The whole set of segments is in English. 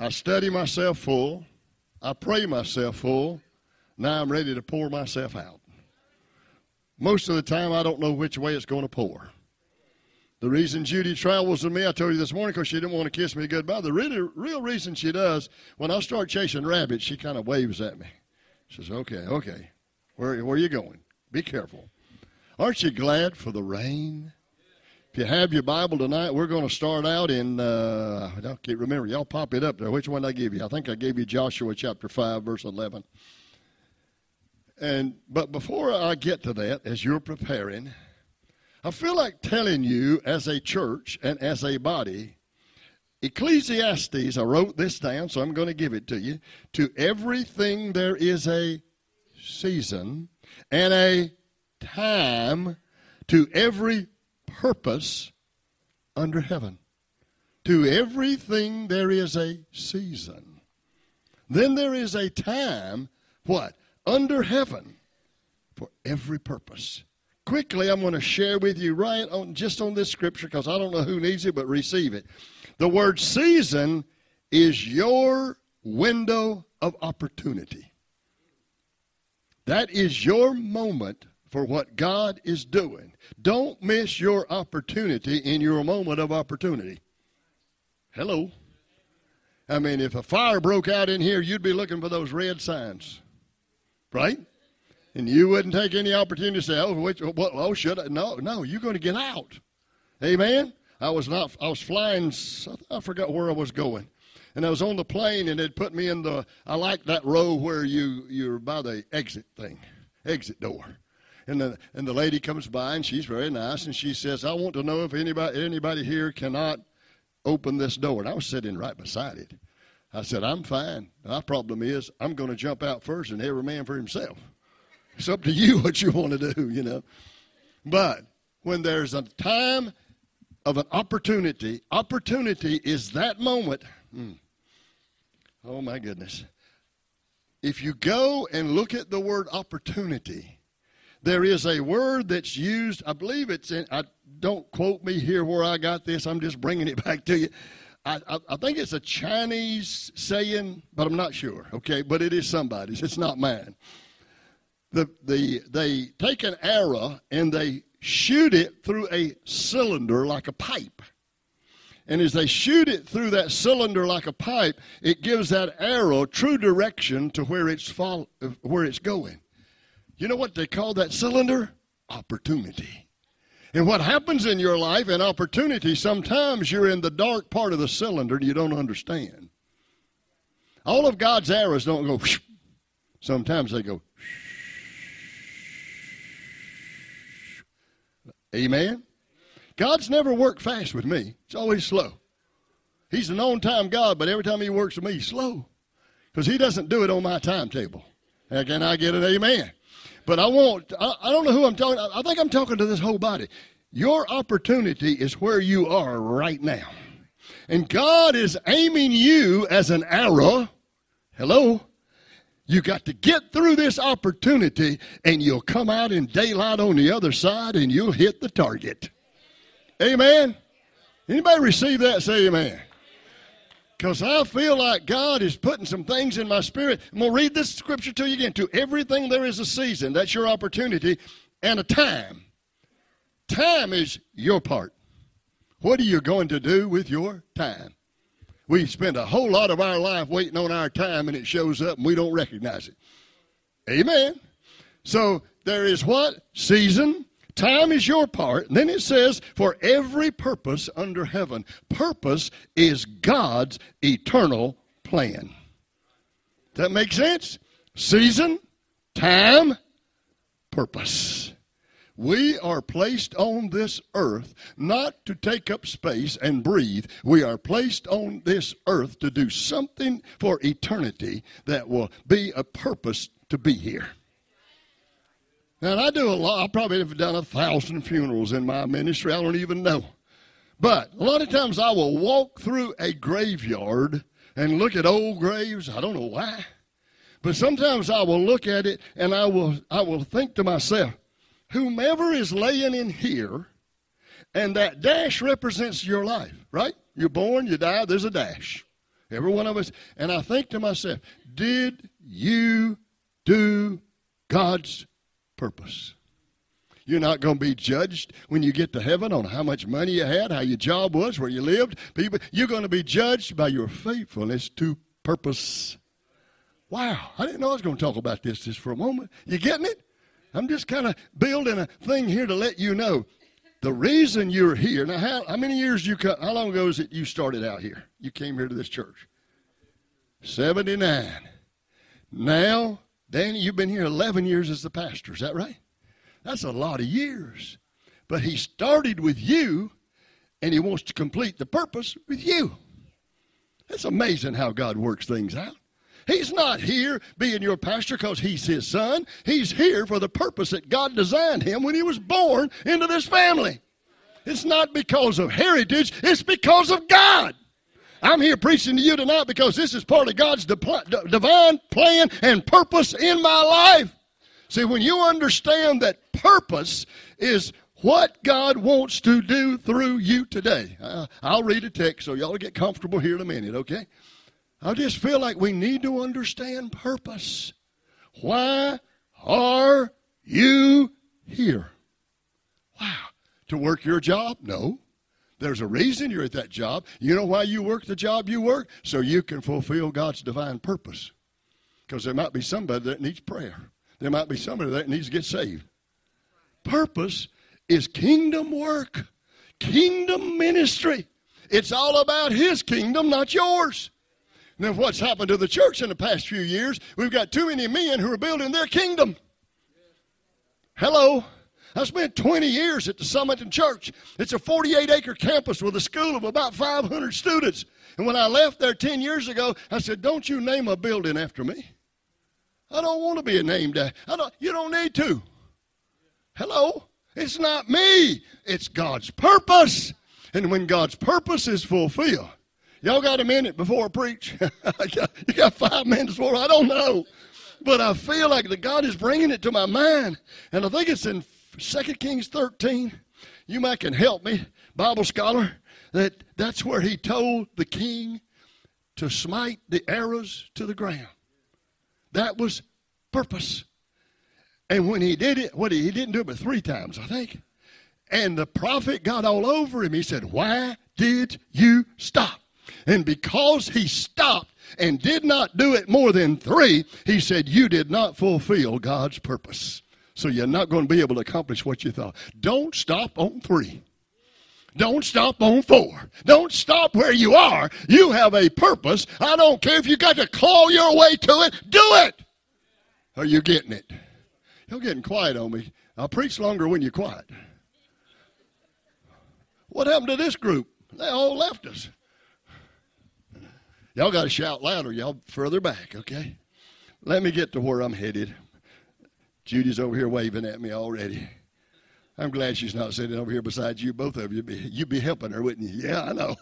I study myself full. I pray myself full. Now I'm ready to pour myself out. Most of the time, I don't know which way it's going to pour. The reason Judy travels with me, I told you this morning, because she didn't want to kiss me goodbye. The real reason she does, when I start chasing rabbits, she kind of waves at me. She says, okay, where are you going? Be careful. Aren't you glad for the rain? If you have your Bible tonight, we're going to start out in, I can't remember, y'all pop it up there. Which one did I give you? I think I gave you Joshua chapter 5, verse 11. But before I get to that, as you're preparing, I feel like telling you as a church and as a body, Ecclesiastes, I wrote this down, so I'm going to give it to you. To everything there is a season and a time to every purpose under heaven. To everything there is a season. Then there is a time, what? Under heaven for every purpose. Quickly, I'm going to share with you right on just on this scripture because I don't know who needs it, but receive it. The word season is your window of opportunity. That is your moment for what God is doing. Don't miss your opportunity in your moment of opportunity. Hello. I mean, if a fire broke out in here, you'd be looking for those red signs, right? And you wouldn't take any opportunity to say, should I? No, you're going to get out. Amen? I was flying, I forgot where I was going. And I was on the plane, and it put me in the, I like that row where you're by the exit door. And the lady comes by, and she's very nice, and she says, I want to know if anybody here cannot open this door. And I was sitting right beside it. I said, I'm fine. My problem is I'm going to jump out first and every man for himself. It's up to you what you want to do, you know. But when there's a time of an opportunity, opportunity is that moment. Oh, my goodness. If you go and look at the word opportunity, there is a word that's used, I believe it's in, don't quote me here where I got this. I'm just bringing it back to you. I think it's a Chinese saying, but I'm not sure, okay? But it is somebody's. It's not mine. They take an arrow and they shoot it through a cylinder like a pipe. And as they shoot it through that cylinder like a pipe, it gives that arrow true direction to where it's going. You know what they call that cylinder? Opportunity. And what happens in your life in opportunity, sometimes you're in the dark part of the cylinder and you don't understand. All of God's arrows don't go, whoosh. Sometimes they go, whoosh. Amen? God's never worked fast with me. It's always slow. He's an on-time God, but every time he works with me, he's slow. Because he doesn't do it on my timetable. And can I get an amen? But I don't know who I'm talking, I think I'm talking to this whole body. Your opportunity is where you are right now. And God is aiming you as an arrow. Hello? You got to get through this opportunity, and you'll come out in daylight on the other side, and you'll hit the target. Amen? Anybody receive that? Say amen. Because I feel like God is putting some things in my spirit. I'm going to read this scripture to you again. To everything there is a season. That's your opportunity. And a time. Time is your part. What are you going to do with your time? We spend a whole lot of our life waiting on our time, and it shows up, and we don't recognize it. Amen. So there is what? Season. Time is your part. And then it says, for every purpose under heaven. Purpose is God's eternal plan. Does that make sense? Season, time, purpose. We are placed on this earth not to take up space and breathe. We are placed on this earth to do something for eternity that will be a purpose to be here. Now, I do a lot. I probably have done 1,000 funerals in my ministry. I don't even know. But a lot of times I will walk through a graveyard and look at old graves. I don't know why. But sometimes I will look at it and I will think to myself, whomever is laying in here, and that dash represents your life, right? You're born, you die, there's a dash. Every one of us. And I think to myself, did you do God's purpose? You're not going to be judged when you get to heaven on how much money you had, how your job was, where you lived. People, you're going to be judged by your faithfulness to purpose. Wow, I didn't know I was going to talk about this just for a moment. You getting it? I'm just kind of building a thing here to let you know. The reason you're here, now how many years how long ago is it you started out here? You came here to this church? 79. Now, Danny, you've been here 11 years as the pastor, is that right? That's a lot of years. But he started with you, and he wants to complete the purpose with you. It's amazing how God works things out. He's not here being your pastor because he's his son. He's here for the purpose that God designed him when he was born into this family. It's not because of heritage. It's because of God. I'm here preaching to you tonight because this is part of God's divine plan and purpose in my life. See, when you understand that purpose is what God wants to do through you today. I'll read a text so y'all get comfortable here in a minute, okay? I just feel like we need to understand purpose. Why are you here? Wow. To work your job? No. There's a reason you're at that job. You know why you work the job you work? So you can fulfill God's divine purpose. Because there might be somebody that needs prayer. There might be somebody that needs to get saved. Purpose is kingdom work, kingdom ministry. It's all about his kingdom, not yours. Now, what's happened to the church in the past few years, we've got too many men who are building their kingdom. Hello. I spent 20 years at the Summerton Church. It's a 48-acre campus with a school of about 500 students. And when I left there 10 years ago, I said, don't you name a building after me. I don't want to be named after. You don't need to. Hello. It's not me. It's God's purpose. And when God's purpose is fulfilled, y'all got a minute before I preach? You got 5 minutes before? I don't know. But I feel like that God is bringing it to my mind. And I think it's in 2 Kings 13. You might can help me, Bible scholar, that's where he told the king to smite the arrows to the ground. That was purpose. And when he did it, he didn't do it but 3 times, I think. And the prophet got all over him. He said, why did you stop? And because he stopped and did not do it more than 3, he said, you did not fulfill God's purpose. So you're not going to be able to accomplish what you thought. Don't stop on 3. Don't stop on 4. Don't stop where you are. You have a purpose. I don't care if you got to claw your way to it. Do it. Are you getting it? You're getting quiet on me. I'll preach longer when you're quiet. What happened to this group? They all left us. Y'all got to shout louder. Y'all further back, okay? Let me get to where I'm headed. Judy's over here waving at me already. I'm glad she's not sitting over here beside you. Both of you, you'd be helping her, wouldn't you? Yeah, I know.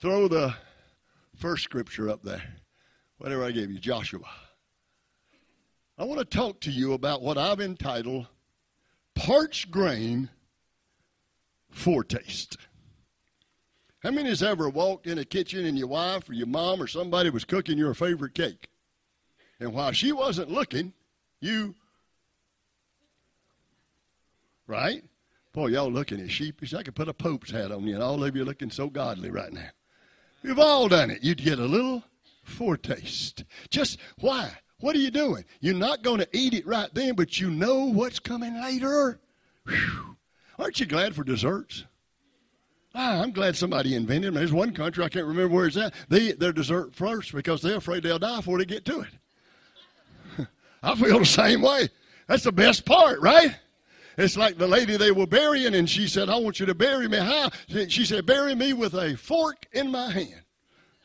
Throw the first scripture up there, whatever I gave you, Joshua. I want to talk to you about what I've entitled Parched Grain Foretaste. How many has ever walked in a kitchen and your wife or your mom or somebody was cooking your favorite cake? And while she wasn't looking, you... Right? Boy, y'all looking as sheepish. I could put a Pope's hat on you, and all of you are looking so godly right now. You've all done it. You'd get a little foretaste. Just why? What are you doing? You're not going to eat it right then, but you know what's coming later. Whew. Aren't you glad for desserts? Ah, I'm glad somebody invented them. There's one country, I can't remember where it's at. They eat their dessert first because they're afraid they'll die before they get to it. I feel the same way. That's the best part, right? It's like the lady they were burying, and she said, I want you to bury me. How? She said, bury me with a fork in my hand.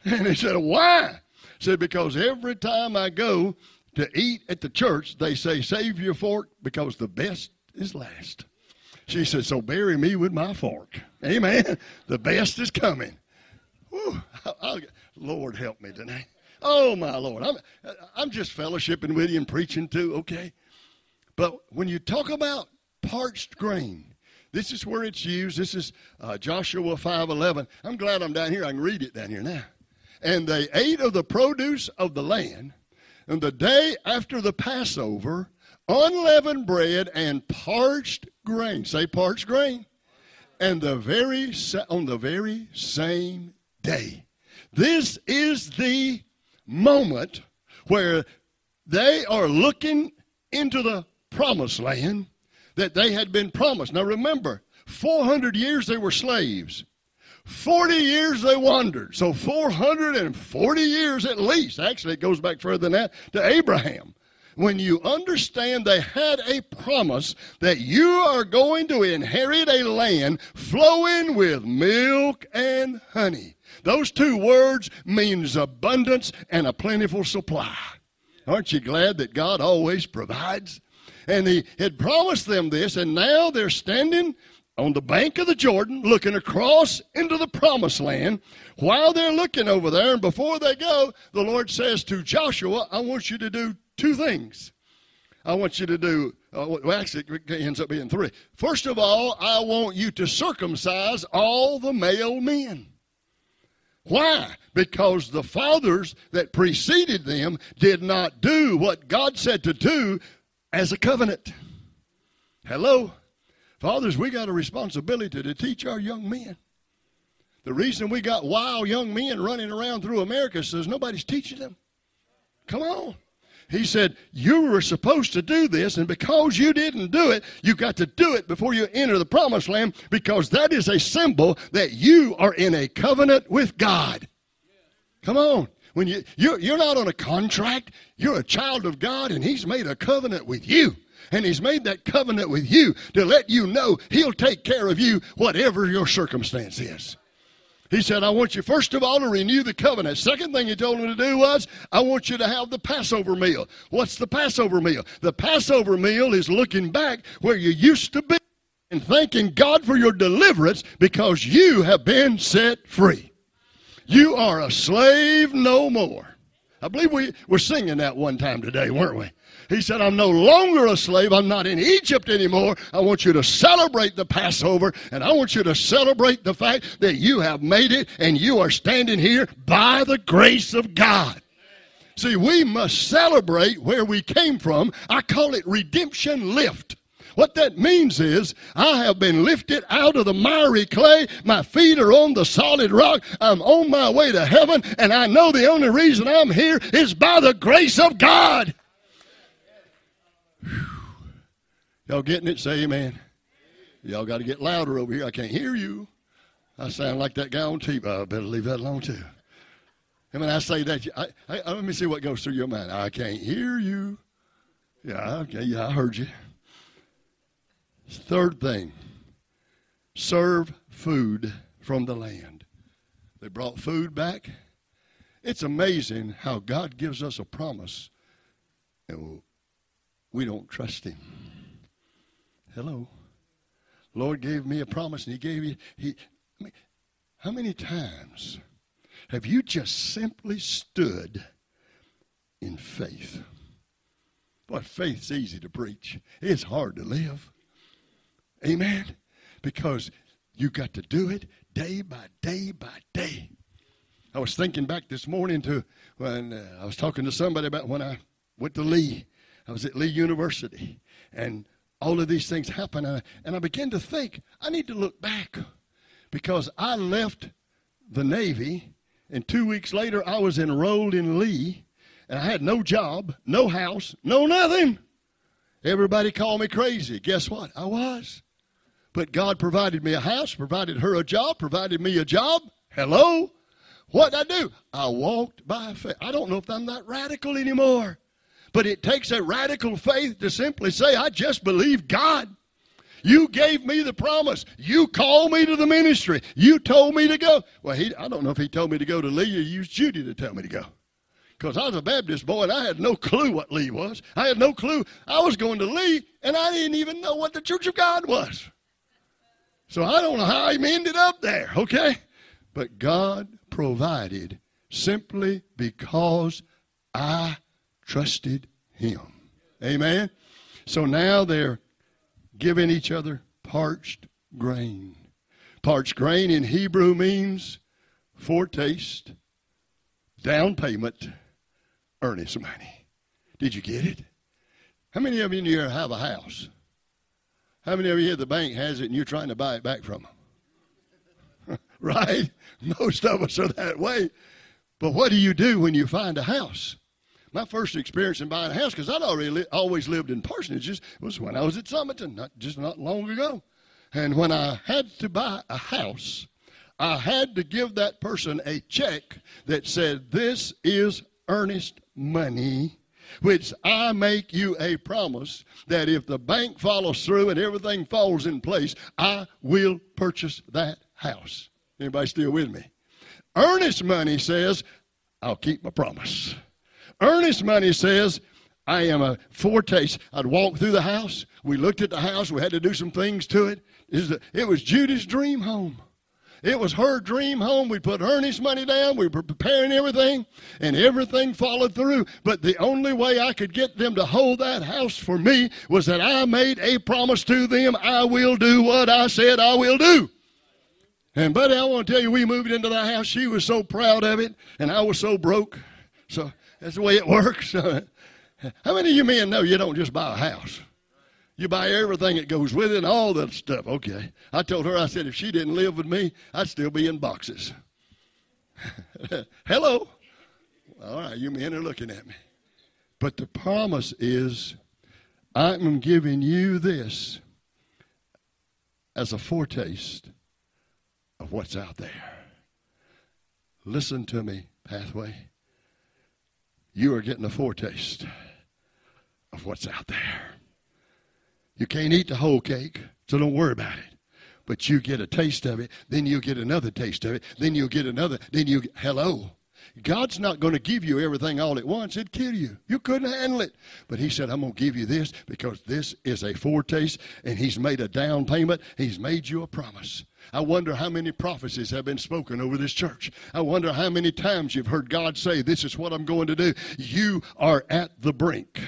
And they said, why? She said, because every time I go to eat at the church, they say, save your fork because the best is last. She said, so bury me with my fork. Amen. The best is coming. Whew. Lord, help me tonight. Oh, my Lord. I'm just fellowshipping with you and preaching too, okay? But when you talk about parched grain. This is where it's used. This is Joshua 5:11. I'm glad I'm down here. I can read it down here now. And they ate of the produce of the land, and the day after the Passover, unleavened bread and parched grain. Say parched grain. And on the very same day. This is the moment where they are looking into the promised land that they had been promised. Now remember, 400 years they were slaves. 40 years they wandered. So 440 years at least. Actually, it goes back further than that to Abraham. When you understand they had a promise that you are going to inherit a land flowing with milk and honey. Those two words means abundance and a plentiful supply. Aren't you glad that God always provides? And he had promised them this, and now they're standing on the bank of the Jordan, looking across into the promised land. While they're looking over there, and before they go, the Lord says to Joshua, I want you to do two things. I want you to do, well, actually, it ends up being three. First of all, I want you to circumcise all the male men. Why? Because the fathers that preceded them did not do what God said to do as a covenant. Hello? Fathers, we got a responsibility to teach our young men. The reason we got wild young men running around through America is nobody's teaching them. Come on. He said, you were supposed to do this, and because you didn't do it, you got to do it before you enter the promised land, because that is a symbol that you are in a covenant with God. Come on. When you're not on a contract, you're a child of God, and he's made a covenant with you. And he's made that covenant with you to let you know he'll take care of you whatever your circumstance is. He said, I want you, first of all, to renew the covenant. Second thing he told him to do was, I want you to have the Passover meal. What's the Passover meal? The Passover meal is looking back where you used to be and thanking God for your deliverance because you have been set free. You are a slave no more. I believe we were singing that one time today, weren't we? He said, I'm no longer a slave. I'm not in Egypt anymore. I want you to celebrate the Passover, and I want you to celebrate the fact that you have made it, and you are standing here by the grace of God. See, we must celebrate where we came from. I call it redemption lift. What that means is, I have been lifted out of the miry clay. My feet are on the solid rock. I'm on my way to heaven, and I know the only reason I'm here is by the grace of God. Whew. Y'all getting it? Say amen. Y'all got to get louder over here. I can't hear you. I sound like that guy on TV. I better leave that alone, too. And when I say that, let me see what goes through your mind. I can't hear you. Yeah, okay, yeah, I heard you. Third thing, serve food from the land. They brought food back. It's amazing how God gives us a promise and we don't trust him. Hello. Lord gave me a promise and he gave you. How many times have you just simply stood in faith? Boy, faith's easy to preach. It's hard to live. Amen? Because you got to do it day by day by day. I was thinking back this morning to when I was talking to somebody about when I went to Lee. I was at Lee University, and all of these things happened, and I began to think, I need to look back because I left the Navy, and 2 weeks later I was enrolled in Lee, and I had no job, no house, no nothing. Everybody called me crazy. Guess what? I was. But God provided me a house, provided her a job, provided me a job. Hello? What'd I do? I walked by faith. I don't know if I'm that radical anymore. But it takes a radical faith to simply say, I just believe God. You gave me the promise. You called me to the ministry. You told me to go. Well, I don't know if he told me to go to Lee or used Judy to tell me to go. Because I was a Baptist boy, and I had no clue what Lee was. I had no clue. I was going to Lee, and I didn't even know what the Church of God was. So I don't know how I even ended up there, okay? But God provided simply because I trusted him. Amen? So now they're giving each other parched grain. Parched grain in Hebrew means foretaste, down payment, earnest money. Did you get it? How many of you in here have a house? How many of you here the bank has it and you're trying to buy it back from them? Right? Most of us are that way. But what do you do when you find a house? My first experience in buying a house, because I'd already always lived in parsonages, was when I was at Summerton, not long ago. And when I had to buy a house, I had to give that person a check that said, this is earnest money, which I make you a promise that if the bank follows through and everything falls in place, I will purchase that house. Anybody still with me? Earnest money says, I'll keep my promise. Earnest money says, I am a foretaste. I'd walk through the house. We looked at the house. We had to do some things to it. It was Judy's dream home. It was her dream home. We put earnest money down. We were preparing everything, and everything followed through. But the only way I could get them to hold that house for me was that I made a promise to them, I will do what I said I will do. And, buddy, I want to tell you, we moved into that house. She was so proud of it, and I was so broke. So that's the way it works. How many of you men know you don't just buy a house? You buy everything that goes with it and all that stuff. Okay. I told her, I said, if she didn't live with me, I'd still be in boxes. Hello. All right, you men are looking at me. But the promise is, I'm giving you this as a foretaste of what's out there. Listen to me, Pathway. You are getting a foretaste of what's out there. You can't eat the whole cake, so don't worry about it. But you get a taste of it, then you'll get another taste of it, then you'll get another, hello. God's not going to give you everything all at once. It'd kill you. You couldn't handle it. But he said, I'm going to give you this because this is a foretaste, and he's made a down payment. He's made you a promise. I wonder how many prophecies have been spoken over this church. I wonder how many times you've heard God say, this is what I'm going to do. You are at the brink.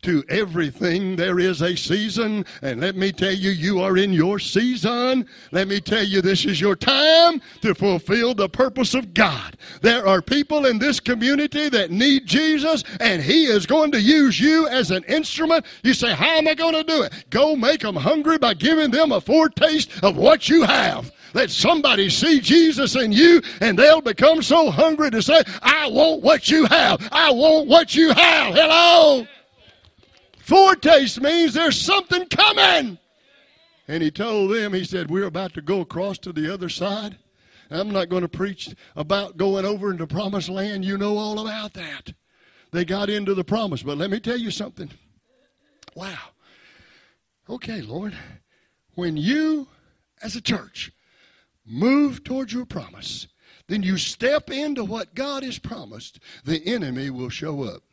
To everything there is a season, and let me tell you, you are in your season. Let me tell you, this is your time to fulfill the purpose of God. There are people in this community that need Jesus, and he is going to use you as an instrument. You say, how am I going to do it? Go make them hungry by giving them a foretaste of what you have. Let somebody see Jesus in you, and they'll become so hungry to say, I want what you have. I want what you have. Hello? Foretaste means there's something coming. And he told them, he said, we're about to go across to the other side. I'm not going to preach about going over into promised land. You know all about that. They got into the promise. But let me tell you something. Wow. Okay, Lord. When you, as a church, move towards your promise, then you step into what God has promised, the enemy will show up.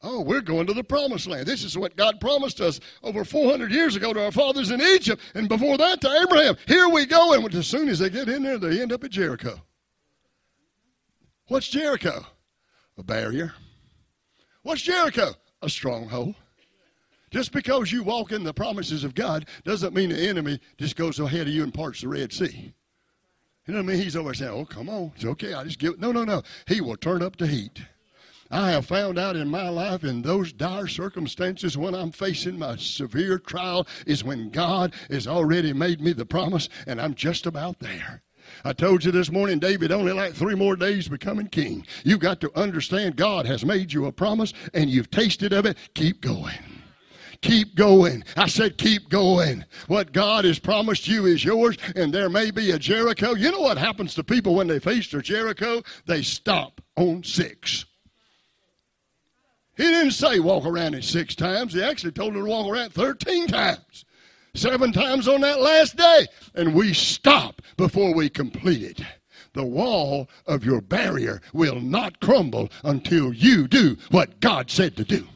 Oh, we're going to the promised land. This is what God promised us over 400 years ago to our fathers in Egypt, and before that to Abraham. Here we go, and as soon as they get in there, they end up at Jericho. What's Jericho? A barrier. What's Jericho? A stronghold. Just because you walk in the promises of God doesn't mean the enemy just goes ahead of you and parts the Red Sea. You know what I mean? He's always saying, oh, come on. It's okay. I just give it. No, no, no. He will turn up the heat. I have found out in my life in those dire circumstances when I'm facing my severe trial is when God has already made me the promise, and I'm just about there. I told you this morning, David, only like 3 more days becoming king. You've got to understand God has made you a promise, and you've tasted of it. Keep going. Keep going. I said keep going. What God has promised you is yours, and there may be a Jericho. You know what happens to people when they face their Jericho? They stop on 6. He didn't say walk around it 6 times. He actually told her to walk around 13 times. 7 times on that last day. And we stop before we complete it. The wall of your barrier will not crumble until you do what God said to do.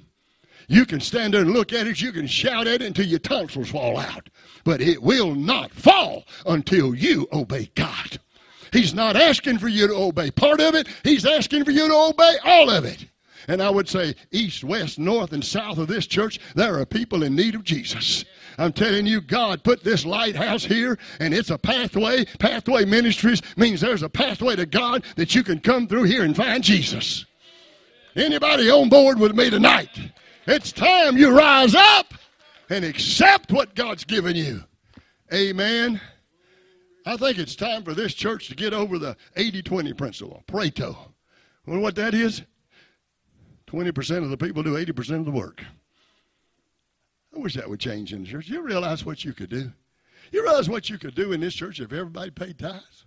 You can stand there and look at it. You can shout at it until your tonsils fall out. But it will not fall until you obey God. He's not asking for you to obey part of it. He's asking for you to obey all of it. And I would say east, west, north, and south of this church, there are people in need of Jesus. I'm telling you, God put this lighthouse here, and it's a pathway. Pathway Ministries means there's a pathway to God that you can come through here and find Jesus. Anybody on board with me tonight? It's time you rise up and accept what God's given you. Amen. I think it's time for this church to get over the 80-20 principle, Pareto. You know what that is? 20% of the people do 80% of the work. I wish that would change in the church. You realize what you could do? You realize what you could do in this church if everybody paid tithes?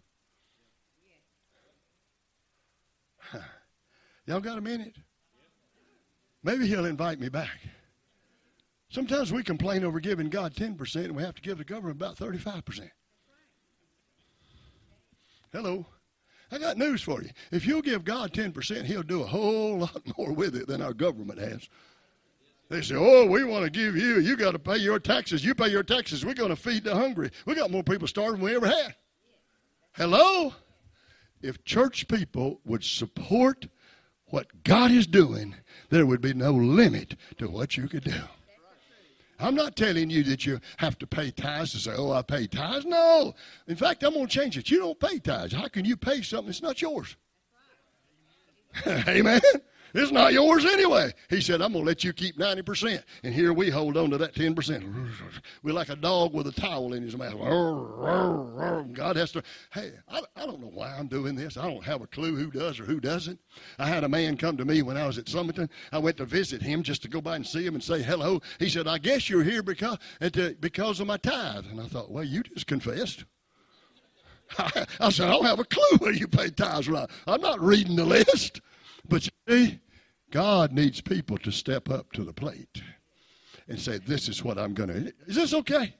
Huh. Y'all got a minute? Maybe he'll invite me back. Sometimes we complain over giving God 10% and we have to give the government about 35%. Hello. I got news for you. If you'll give God 10%, he'll do a whole lot more with it than our government has. They say, oh, we want to give you. You got to pay your taxes. You pay your taxes. We're going to feed the hungry. We got more people starving than we ever had. Hello? If church people would support what God is doing, there would be no limit to what you could do. I'm not telling you that you have to pay tithes to say, oh, I pay tithes. No. In fact, I'm going to change it. You don't pay tithes. How can you pay something that's not yours? Amen. It's not yours anyway. He said, I'm going to let you keep 90%. And here we hold on to that 10%. We're like a dog with a towel in his mouth. God has to. Hey, I don't know why I'm doing this. I don't have a clue who does or who doesn't. I had a man come to me when I was at Summerton. I went to visit him just to go by and see him and say hello. He said, I guess you're here because of my tithe. And I thought, well, you just confessed. I said, I don't have a clue where you pay tithes right. I'm not reading the list. But you see, God needs people to step up to the plate and say, this is what I'm going to do. Is this okay?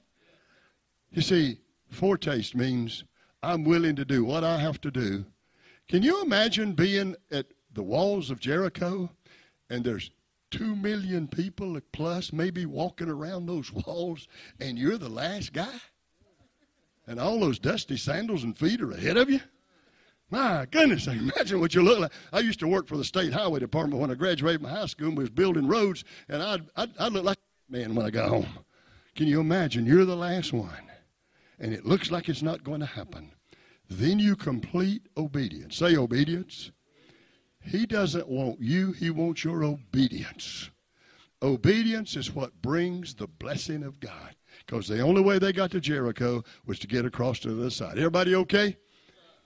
You see, foretaste means I'm willing to do what I have to do. Can you imagine being at the walls of Jericho and there's 2 million people plus maybe walking around those walls and you're the last guy? And all those dusty sandals and feet are ahead of you? My goodness, imagine what you look like. I used to work for the State Highway Department when I graduated from high school and we was building roads, and I'd look like a man when I got home. Can you imagine? You're the last one, and it looks like it's not going to happen. Then you complete obedience. Say obedience. He doesn't want you. He wants your obedience. Obedience is what brings the blessing of God, because the only way they got to Jericho was to get across to the other side. Everybody okay?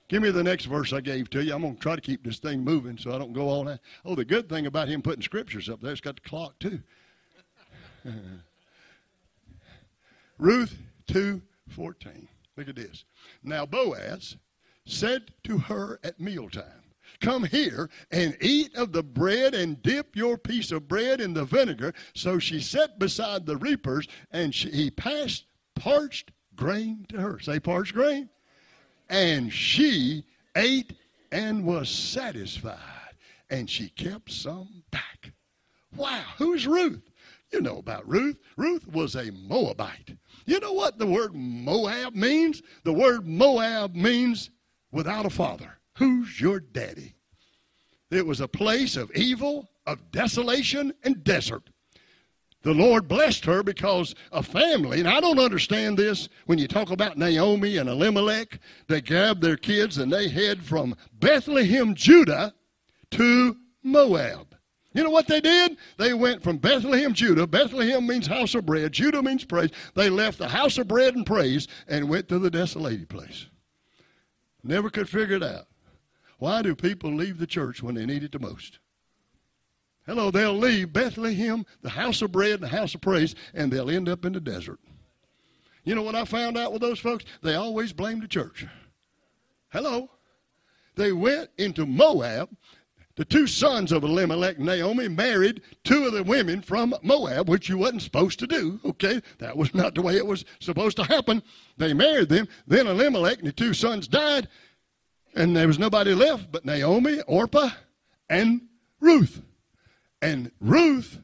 Give me the next verse I gave to you. I'm going to try to keep this thing moving so I don't go all that. Oh, the good thing about him putting scriptures up there, it's got the clock too. Ruth 2:14. Look at this. Now Boaz said to her at mealtime, come here and eat of the bread and dip your piece of bread in the vinegar. So she sat beside the reapers and he passed parched grain to her. Say parched grain. And she ate and was satisfied, and she kept some back. Wow, who's Ruth? You know about Ruth. Ruth was a Moabite. You know what the word Moab means? The word Moab means without a father. Who's your daddy? It was a place of evil, of desolation, and desert. The Lord blessed her because a family, and I don't understand this, when you talk about Naomi and Elimelech, they grabbed their kids and they head from Bethlehem, Judah, to Moab. You know what they did? They went from Bethlehem, Judah. Bethlehem means house of bread. Judah means praise. They left the house of bread and praise and went to the desolated place. Never could figure it out. Why do people leave the church when they need it the most? Hello, they'll leave Bethlehem, the house of bread and the house of praise, and they'll end up in the desert. You know what I found out with those folks? They always blame the church. Hello. They went into Moab. The two sons of Elimelech and Naomi married two of the women from Moab, which you wasn't supposed to do, okay? That was not the way it was supposed to happen. They married them. Then Elimelech and the two sons died, and there was nobody left but Naomi, Orpah, and Ruth. And Ruth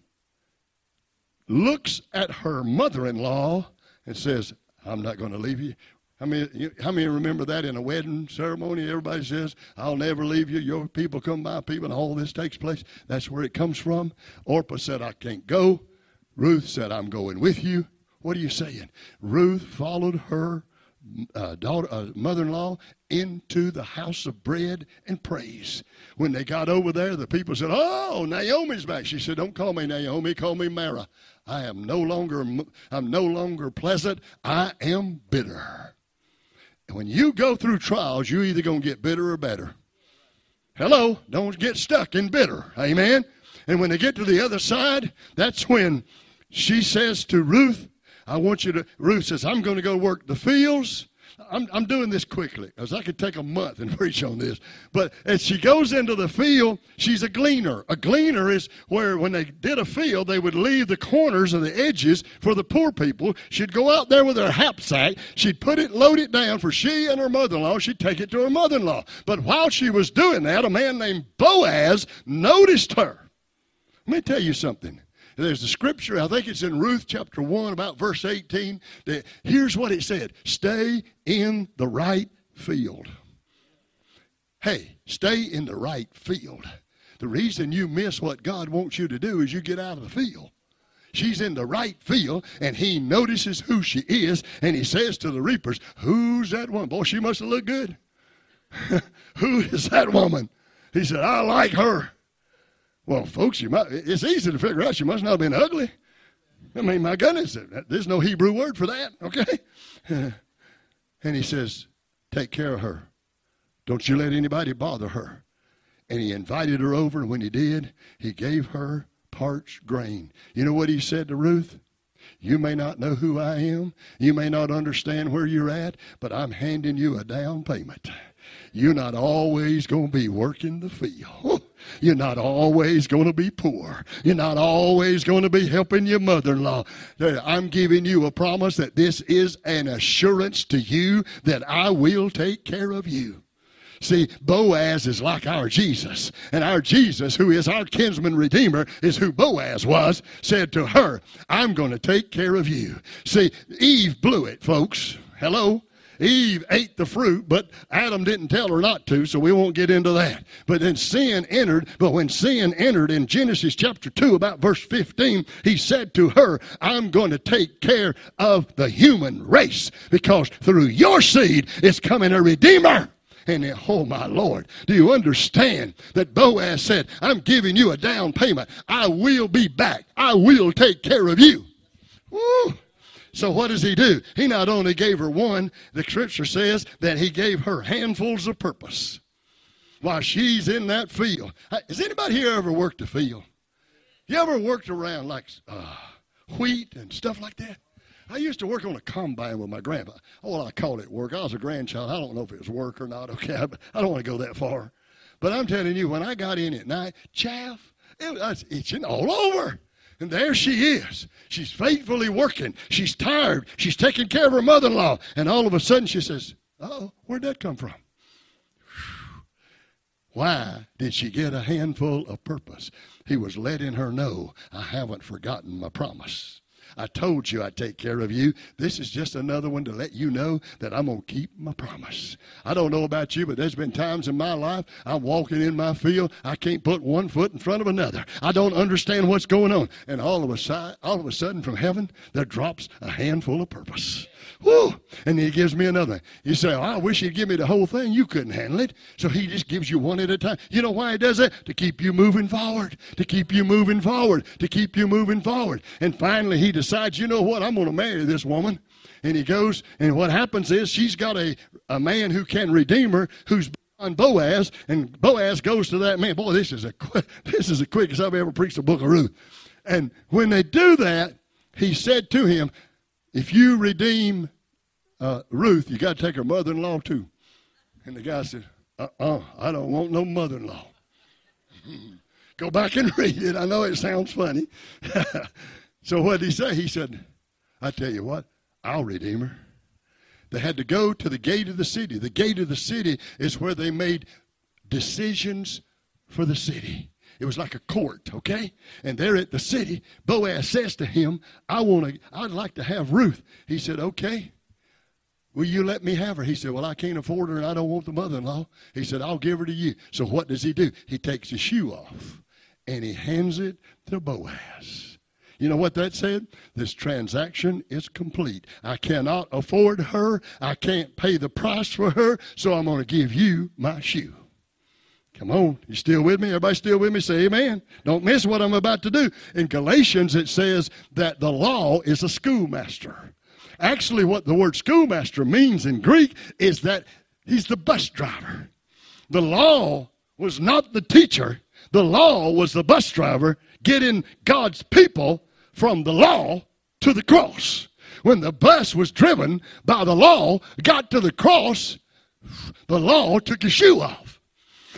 looks at her mother-in-law and says, I'm not going to leave you. How many remember that in a wedding ceremony? Everybody says, I'll never leave you. Your people come, my people, and all this takes place. That's where it comes from. Orpah said, I can't go. Ruth said, I'm going with you. What are you saying? Ruth followed her mother-in-law into the house of bread and praise. When they got over there, the people said, oh, Naomi's back. She said, don't call me Naomi, call me Mara. I'm no longer pleasant. I am bitter. And when you go through trials, you're either going to get bitter or better. Hello, don't get stuck in bitter. Amen. And when they get to the other side, that's when she says to Ruth, Ruth says, I'm going to go work the fields. I'm doing this quickly because I could take a month and preach on this. But as she goes into the field, she's a gleaner. A gleaner is where when they did a field, they would leave the corners and the edges for the poor people. She'd go out there with her knapsack. She'd load it down for she and her mother-in-law. She'd take it to her mother-in-law. But while she was doing that, a man named Boaz noticed her. Let me tell you something. There's the scripture, I think it's in Ruth chapter 1, about verse 18. Here's what it said. Stay in the right field. Hey, stay in the right field. The reason you miss what God wants you to do is you get out of the field. She's in the right field, and he notices who she is, and he says to the reapers, who's that one? Boy, she must have looked good. Who is that woman? He said, I like her. Well, folks, it's easy to figure out she must not have been ugly. I mean, my goodness, there's no Hebrew word for that, okay? And he says, take care of her. Don't you let anybody bother her. And he invited her over, and when he did, he gave her parched grain. You know what he said to Ruth? You may not know who I am. You may not understand where you're at, but I'm handing you a down payment. You're not always going to be working the field. You're not always going to be poor. You're not always going to be helping your mother-in-law. I'm giving you a promise that this is an assurance to you that I will take care of you. See, Boaz is like our Jesus. And our Jesus, who is our kinsman redeemer, is who Boaz was, said to her, I'm going to take care of you. See, Eve blew it, folks. Hello? Eve ate the fruit, but Adam didn't tell her not to, so we won't get into that. But then sin entered. But when sin entered in Genesis chapter 2, about verse 15, he said to her, I'm going to take care of the human race because through your seed is coming a redeemer. And then, oh, my Lord, do you understand that Boaz said, I'm giving you a down payment. I will be back. I will take care of you. Woo! So what does he do? He not only gave her one, the scripture says that he gave her handfuls of purpose while she's in that field. Has anybody here ever worked a field? You ever worked around like wheat and stuff like that? I used to work on a combine with my grandpa. Well, I called it work. I was a grandchild. I don't know if it was work or not. Okay, I don't want to go that far. But I'm telling you, when I got in at night, chaff, it was itching all over. And there she is. She's faithfully working. She's tired. She's taking care of her mother-in-law. And all of a sudden she says, uh-oh, where'd that come from? Whew. Why did she get a handful of purpose? He was letting her know, I haven't forgotten my promise. I told you I'd take care of you. This is just another one to let you know that I'm going to keep my promise. I don't know about you, but there's been times in my life I'm walking in my field. I can't put one foot in front of another. I don't understand what's going on. And all of a sudden from heaven, there drops a handful of purpose. Woo! And he gives me another. You say, oh, I wish he'd give me the whole thing. You couldn't handle it. So he just gives you one at a time. You know why he does that? To keep you moving forward. To keep you moving forward. To keep you moving forward. And finally he decides, you know what, I'm going to marry this woman. And he goes, and what happens is she's got a man who can redeem her, who's on Boaz, and Boaz goes to that man. Boy, this is the quickest I've ever preached the book of Ruth. And when they do that, he said to him, if you redeem Ruth, you got to take her mother-in-law too. And the guy said, I don't want no mother-in-law. Go back and read it. I know it sounds funny. So what did he say? He said, I tell you what, I'll redeem her. They had to go to the gate of the city. The gate of the city is where they made decisions for the city. It was like a court, okay? And there at the city, Boaz says to him, I'd like to have Ruth. He said, okay, will you let me have her? He said, well, I can't afford her, and I don't want the mother-in-law. He said, I'll give her to you. So what does he do? He takes his shoe off, and he hands it to Boaz. You know what that said? This transaction is complete. I cannot afford her. I can't pay the price for her, so I'm going to give you my shoe. Come on. You still with me? Everybody still with me? Say amen. Don't miss what I'm about to do. In Galatians, it says that the law is a schoolmaster. Actually, what the word schoolmaster means in Greek is that he's the bus driver. The law was not the teacher. The law was the bus driver getting God's people from the law to the cross. When the bus was driven by the law, got to the cross, the law took his shoe off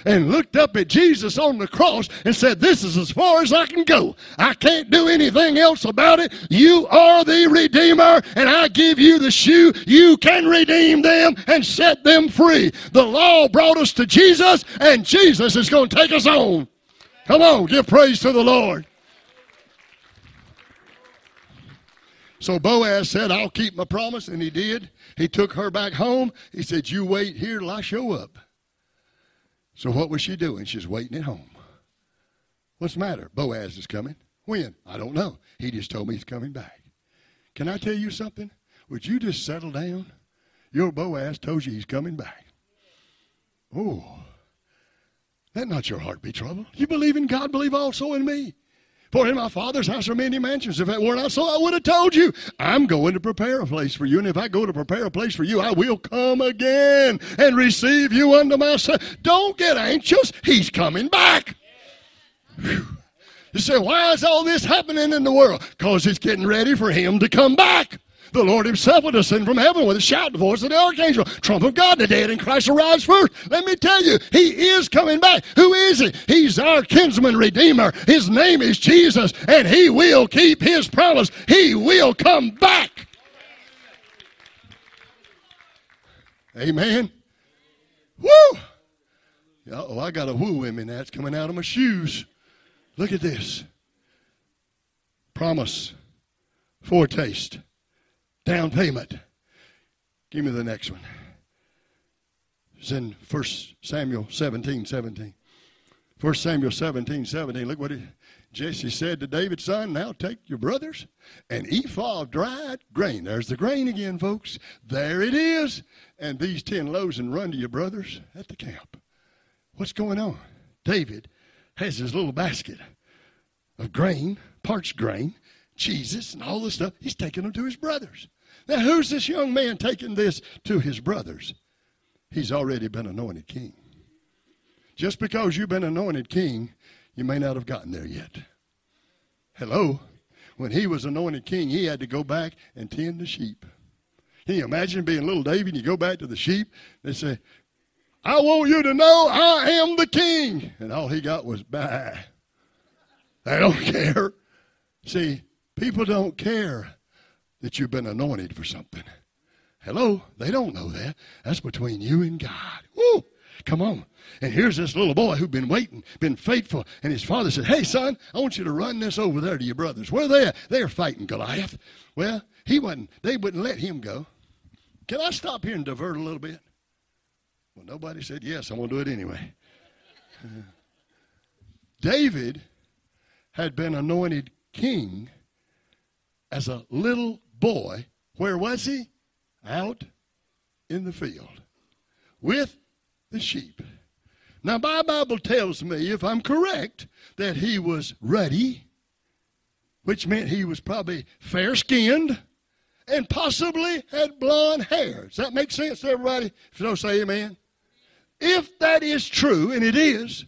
and looked up at Jesus on the cross and said, this is as far as I can go. I can't do anything else about it. You are the Redeemer, and I give you the shoe. You can redeem them and set them free. The law brought us to Jesus, and Jesus is going to take us on. Come on, give praise to the Lord. So Boaz said, I'll keep my promise, and he did. He took her back home. He said, you wait here till I show up. So what was she doing? She's waiting at home. What's the matter? Boaz is coming. When? I don't know. He just told me he's coming back. Can I tell you something? Would you just settle down? Your Boaz told you he's coming back. Oh, let not your heart be troubled. You believe in God, believe also in me. For in my Father's house are many mansions. If it were not so, I would have told you. I'm going to prepare a place for you. And if I go to prepare a place for you, I will come again and receive you unto myself. Don't get anxious. He's coming back. Whew. You say, why is all this happening in the world? Because it's getting ready for him to come back. The Lord himself will descend from heaven with a shout, the voice of the archangel, trump of God, the dead in Christ arise first. Let me tell you, he is coming back. Who is he? He's our kinsman redeemer. His name is Jesus, and he will keep his promise. He will come back. Amen. Woo! Uh-oh, I got a woo in me now. It's coming out of my shoes. Look at this. Promise. Foretaste. Down payment. Give me the next one. It's in 1 Samuel 17, 17. 1 Samuel 17, 17. Look what Jesse said to David's son, now take your brothers an ephah of dried grain. There's the grain again, folks. There it is. And these 10 loaves and run to your brothers at the camp. What's going on? David has his little basket of grain, parched grain, cheeses and all this stuff. He's taking them to his brothers. Now, who's this young man taking this to his brothers? He's already been anointed king. Just because you've been anointed king, you may not have gotten there yet. Hello? When he was anointed king, he had to go back and tend the sheep. Can you imagine being little David and you go back to the sheep? They say, I want you to know I am the king. And all he got was, bye. I don't care. See, people don't care that you've been anointed for something. Hello? They don't know that. That's between you and God. Woo! Come on. And here's this little boy who'd been waiting, been faithful, and his father said, hey, son, I want you to run this over there to your brothers. Where are they at? They're fighting Goliath. Well, they wouldn't let him go. Can I stop here and divert a little bit? Well, nobody said yes. I'm going to do it anyway. David had been anointed king as a little boy. Where was he? Out in the field with the sheep. Now, my Bible tells me, if I'm correct, that he was ruddy, which meant he was probably fair-skinned and possibly had blonde hair. Does that make sense to everybody? If you don't, say amen. If that is true, and it is,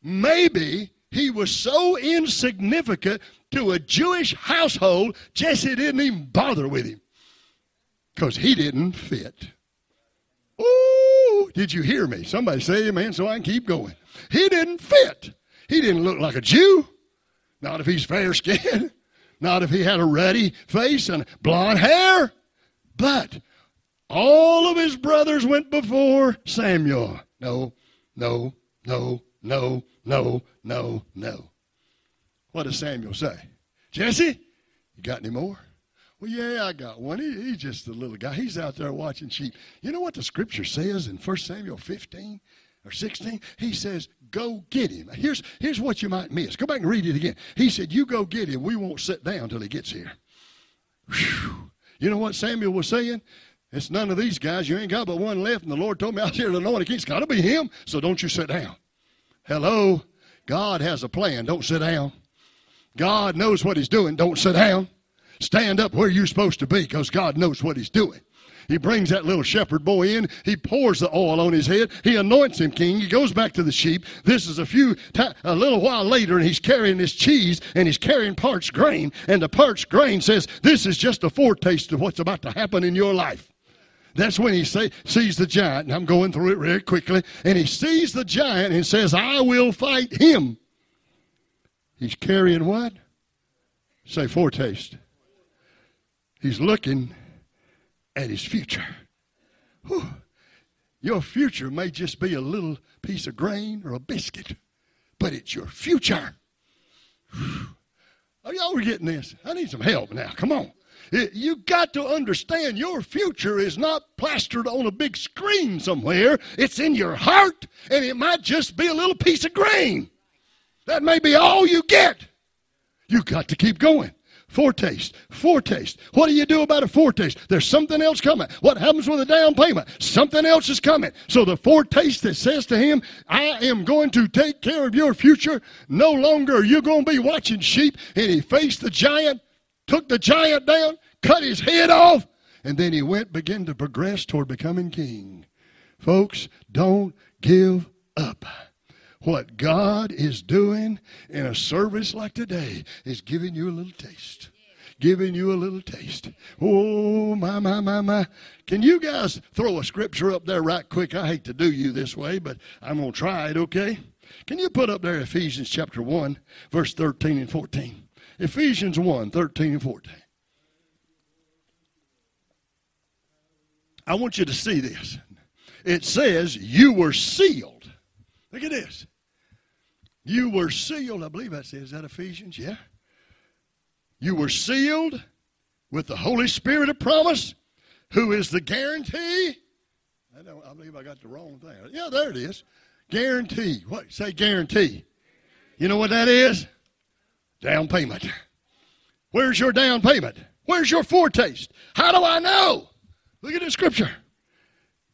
maybe he was so insignificant to a Jewish household, Jesse didn't even bother with him because he didn't fit. Ooh, did you hear me? Somebody say amen so I can keep going. He didn't fit. He didn't look like a Jew. Not if he's fair-skinned. Not if he had a ruddy face and blonde hair. But all of his brothers went before Samuel. No. What does Samuel say? Jesse, you got any more? Well, yeah, I got one. He's just a little guy. He's out there watching sheep. You know what the scripture says in 1 Samuel 15 or 16? He says, go get him. Here's what you might miss. Go back and read it again. He said, you go get him. We won't sit down till he gets here. Whew. You know what Samuel was saying? It's none of these guys. You ain't got but one left, and the Lord told me out here to anoint a king. It's got to be him, so don't you sit down. Hello? God has a plan. Don't sit down. God knows what he's doing. Don't sit down. Stand up where you're supposed to be, because God knows what he's doing. He brings that little shepherd boy in. He pours the oil on his head. He anoints him king. He goes back to the sheep. This is a little while later, and he's carrying his cheese, and he's carrying parched grain. And the parched grain says, this is just a foretaste of what's about to happen in your life. That's when he sees the giant, and I'm going through it very quickly, and he sees the giant and says, I will fight him. He's carrying what? Say foretaste. He's looking at his future. Whew. Your future may just be a little piece of grain or a biscuit, but it's your future. Whew. Are y'all getting this? I need some help now. Come on. You got to understand your future is not plastered on a big screen somewhere. It's in your heart, and it might just be a little piece of grain. That may be all you get. You got to keep going. Foretaste, foretaste. What do you do about a foretaste? There's something else coming. What happens with a down payment? Something else is coming. So the foretaste that says to him, I am going to take care of your future. No longer are you going to be watching sheep. And he faced the giant. Took the giant down, cut his head off, and then he began to progress toward becoming king. Folks, don't give up. What God is doing in a service like today is giving you a little taste. Giving you a little taste. Oh, my. Can you guys throw a scripture up there right quick? I hate to do you this way, but I'm going to try it, okay? Can you put up there Ephesians chapter 1, verse 13 and 14? Ephesians 1, 13 and 14. I want you to see this. It says, you were sealed. Look at this. You were sealed. I believe that says that Ephesians, yeah. You were sealed with the Holy Spirit of promise, who is the guarantee. I believe I got the wrong thing. Yeah, there it is. Guarantee. What? Say guarantee. You know what that is? Down payment. Where's your down payment? Where's your foretaste? How do I know? Look at the scripture.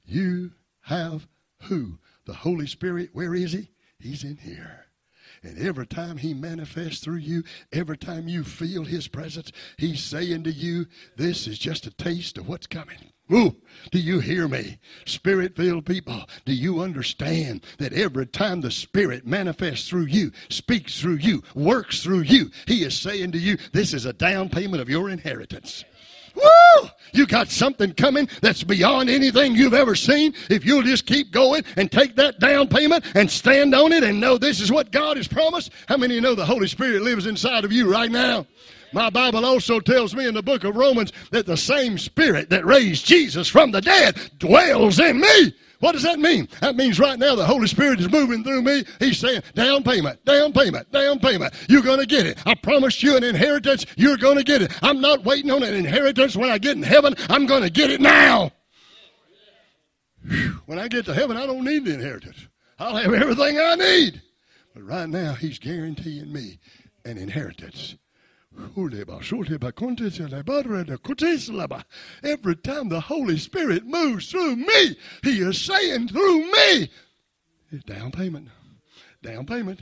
You have who? The Holy Spirit. Where is he? He's in here. And every time he manifests through you, every time you feel his presence, he's saying to you, this is just a taste of what's coming. Ooh, do you hear me? Spirit-filled people, do you understand that every time the Spirit manifests through you, speaks through you, works through you, he is saying to you, this is a down payment of your inheritance. Woo! You got something coming that's beyond anything you've ever seen. If you'll just keep going and take that down payment and stand on it and know this is what God has promised. How many of you know the Holy Spirit lives inside of you right now? My Bible also tells me in the book of Romans that the same Spirit that raised Jesus from the dead dwells in me. What does that mean? That means right now the Holy Spirit is moving through me. He's saying, down payment, down payment, down payment. You're going to get it. I promised you an inheritance. You're going to get it. I'm not waiting on an inheritance when I get in heaven. I'm going to get it now. Whew. When I get to heaven, I don't need the inheritance. I'll have everything I need. But right now, he's guaranteeing me an inheritance. Every time the Holy Spirit moves through me, he is saying through me, down payment, down payment.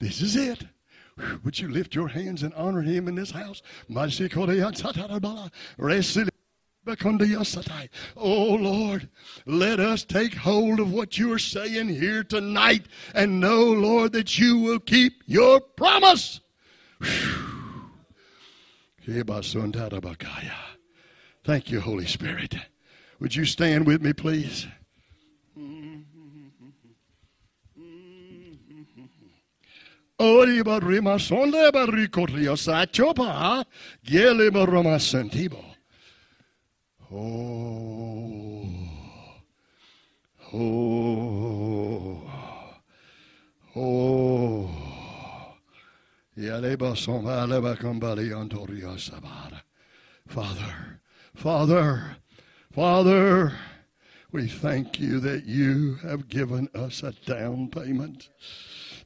This is it. Would you lift your hands and honor him in this house? Oh, Lord, let us take hold of what you're saying here tonight and know, Lord, that you will keep your promise. Thank you, Holy Spirit. Would you stand with me, please? Oh. Father, Father, Father, we thank you that you have given us a down payment.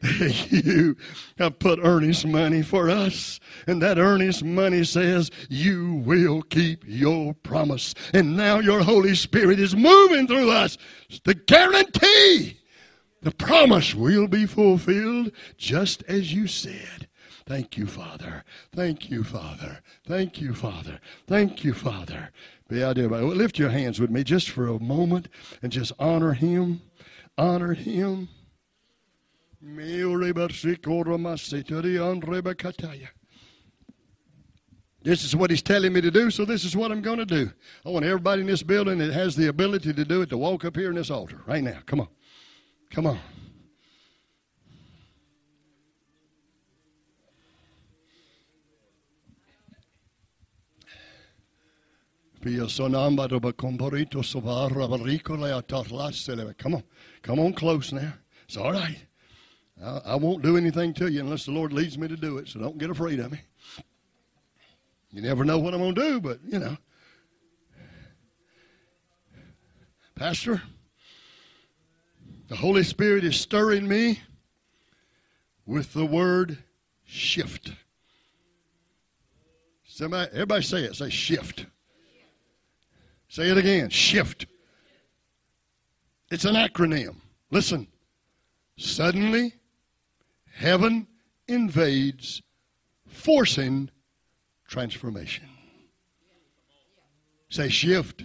You have put earnest money for us, and that earnest money says you will keep your promise. And now your Holy Spirit is moving through us to guarantee the promise will be fulfilled just as you said. Thank you, Father. Thank you, Father. Thank you, Father. Thank you, Father. Lift your hands with me just for a moment and just honor him. Honor him. This is what he's telling me to do, so this is what I'm going to do. I want everybody in this building that has the ability to do it to walk up here in this altar right now. Come on. Come on. Come on. Come on close now. It's all right. I won't do anything to you unless the Lord leads me to do it, so don't get afraid of me. You never know what I'm going to do, but, you know. Pastor, the Holy Spirit is stirring me with the word shift. Somebody, everybody say it. Say shift. Say it again, shift. It's an acronym. Listen. Suddenly, heaven invades, forcing transformation. Say shift.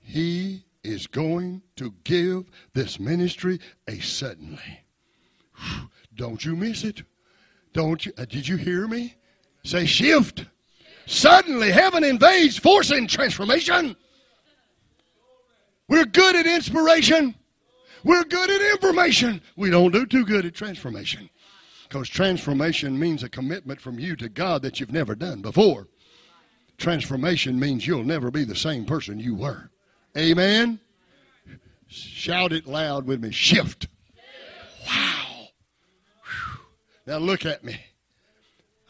He is going to give this ministry a suddenly. Don't you miss it. Don't you? Did you hear me? Say shift. Suddenly, heaven invades, forcing transformation. We're good at inspiration. We're good at information. We don't do too good at transformation. Because transformation means a commitment from you to God that you've never done before. Transformation means you'll never be the same person you were. Amen? Shout it loud with me. Shift. Wow. Whew. Now look at me.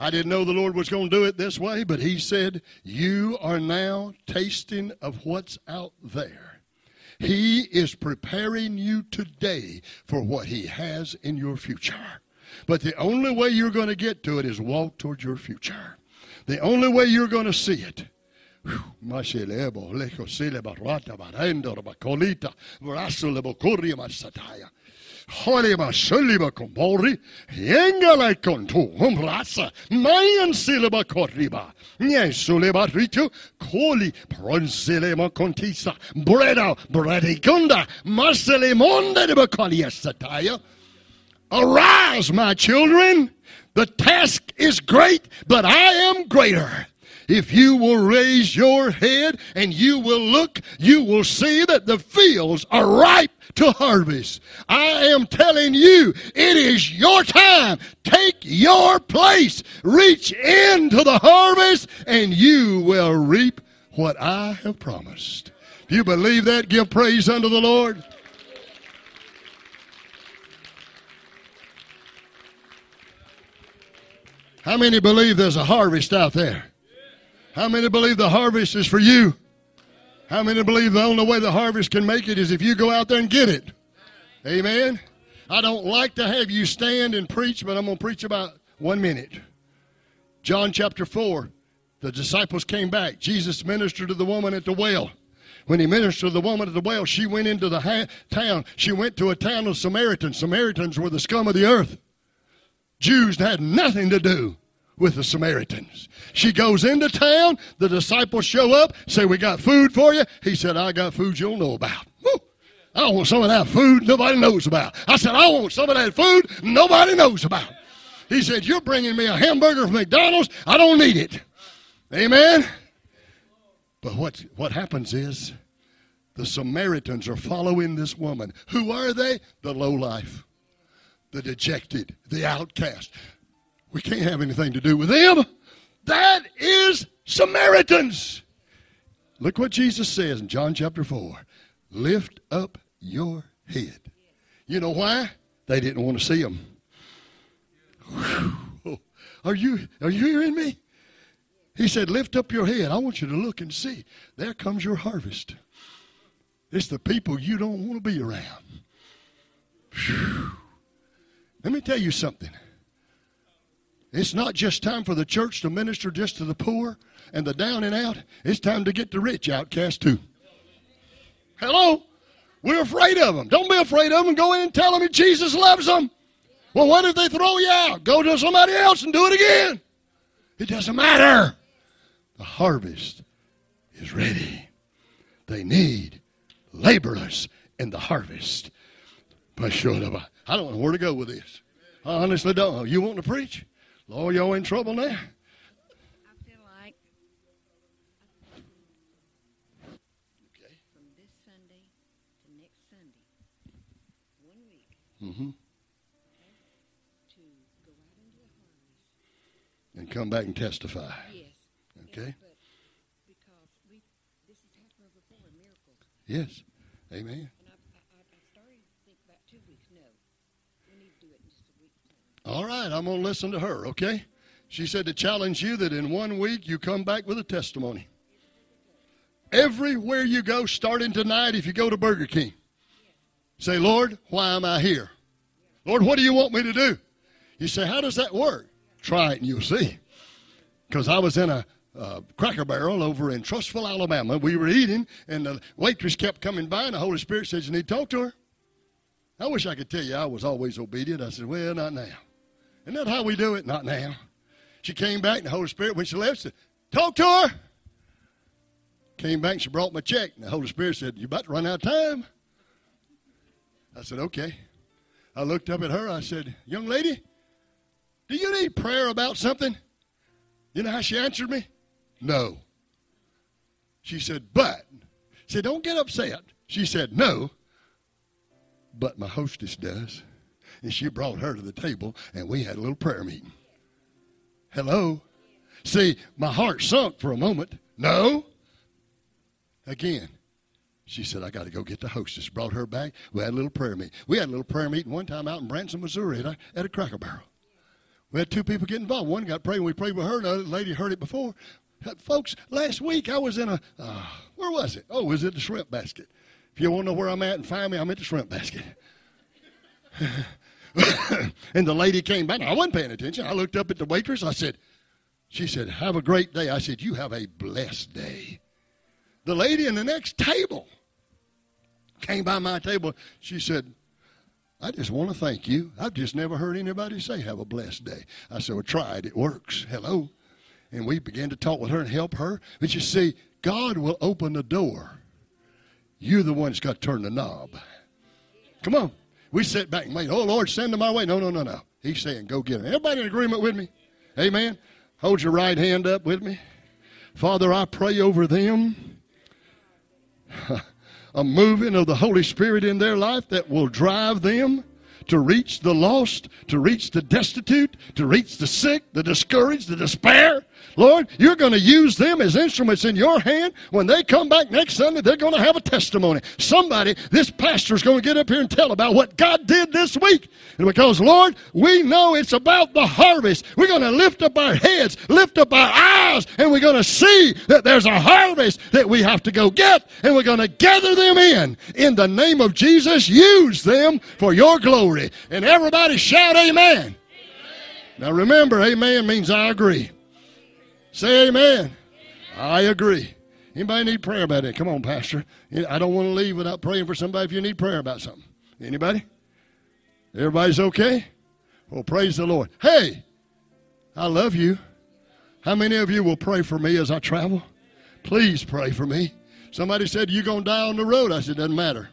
I didn't know the Lord was going to do it this way, but he said, you are now tasting of what's out there. He is preparing you today for what he has in your future. But the only way you're going to get to it is walk toward your future. The only way you're going to see it. Arise, my children. The task is great, but I am greater. If you will raise your head and you will look, you will see that the fields are ripe to harvest. I am telling you, it is your time. Take your place. Reach into the harvest and you will reap what I have promised. If you believe that, give praise unto the Lord. How many believe there's a harvest out there? How many believe the harvest is for you? How many believe the only way the harvest can make it is if you go out there and get it? Amen. I don't like to have you stand and preach, but I'm going to preach about 1 minute. John chapter 4, the disciples came back. Jesus ministered to the woman at the well. When he ministered to the woman at the well, she went into the town. She went to a town of Samaritans. Samaritans were the scum of the earth. Jews had nothing to do with the Samaritans. She goes into town. The disciples show up, say, we got food for you. He said, I got food you don't know about. Woo. I want some of that food nobody knows about. I said, I want some of that food nobody knows about. He said, you're bringing me a hamburger from McDonald's. I don't need it. Amen? But what happens is the Samaritans are following this woman. Who are they? The lowlife, the dejected, the outcast. We can't have anything to do with them. That is Samaritans. Look what Jesus says in John chapter 4. Lift up your head. You know why? They didn't want to see him. Whew. Are you hearing me? He said, lift up your head. I want you to look and see. There comes your harvest. It's the people you don't want to be around. Whew. Let me tell you something. It's not just time for the church to minister just to the poor and the down and out. It's time to get the rich outcast too. Hello? We're afraid of them. Don't be afraid of them. Go in and tell them that Jesus loves them. Well, what if they throw you out? Go to somebody else and do it again. It doesn't matter. The harvest is ready. They need laborers in the harvest. But sure enough, I don't know where to go with this. I honestly don't. You want to preach? Lord, y'all in trouble now? I feel like from this Sunday to next Sunday, 1 week, to go out into the harvest and come back and testify. Yes. Okay. Yes, but because this has happened before, miracles. Yes. Amen. And I started to think about 2 weeks. No, we need to do it in just a week. All right, I'm going to listen to her, okay? She said to challenge you that in 1 week you come back with a testimony. Everywhere you go, starting tonight, if you go to Burger King, say, Lord, why am I here? Lord, what do you want me to do? You say, how does that work? Try it and you'll see. Because I was in a Cracker Barrel over in Trustville, Alabama. We were eating, and the waitress kept coming by, and the Holy Spirit says, you need to talk to her. I wish I could tell you I was always obedient. I said, well, not now. Isn't that how we do it? Not now. She came back, and the Holy Spirit, when she left, said, talk to her. Came back, and she brought my check. And the Holy Spirit said, you about to run out of time? I said, okay. I looked up at her. I said, young lady, do you need prayer about something? You know how she answered me? No. She said, but. She said, don't get upset. She said, no, but my hostess does. And she brought her to the table, and we had a little prayer meeting. Hello? See, my heart sunk for a moment. No. Again, she said, I got to go get the hostess. Brought her back. We had a little prayer meeting. We had a little prayer meeting one time out in Branson, Missouri at a Cracker Barrel. We had two people get involved. One got praying. We prayed with her. The other lady heard it before. Folks, last week I was in a, where was it? Oh, was it the shrimp basket? If you want to know where I'm at and find me, I'm at the shrimp basket. And the lady came back. I wasn't paying attention. I looked up at the waitress. I said, she said, have a great day. I said, you have a blessed day. The lady in the next table came by my table. She said, I just want to thank you. I've just never heard anybody say have a blessed day. I said, well, try it. It works. Hello. And we began to talk with her and help her. But you see, God will open the door. You're the one that's got to turn the knob. Come on. We sat back and made, oh, Lord, send them my way. No, no, no, no. He's saying, go get them. Everybody in agreement with me? Amen. Hold your right hand up with me. Father, I pray over them. A moving of the Holy Spirit in their life that will drive them to reach the lost, to reach the destitute, to reach the sick, the discouraged, the despair. Lord, you're going to use them as instruments in your hand. When they come back next Sunday, they're going to have a testimony. Somebody, this pastor's going to get up here and tell about what God did this week. And because, Lord, we know it's about the harvest. We're going to lift up our heads, lift up our eyes, and we're going to see that there's a harvest that we have to go get, and we're going to gather them in. In the name of Jesus, use them for your glory. And everybody shout amen. Amen. Now remember, amen means I agree. Say amen. Amen. I agree. Anybody need prayer about it? Come on, Pastor. I don't want to leave without praying for somebody if you need prayer about something. Anybody? Everybody's okay? Well, praise the Lord. Hey, I love you. How many of you will pray for me as I travel? Please pray for me. Somebody said, you're going to die on the road. I said, doesn't matter.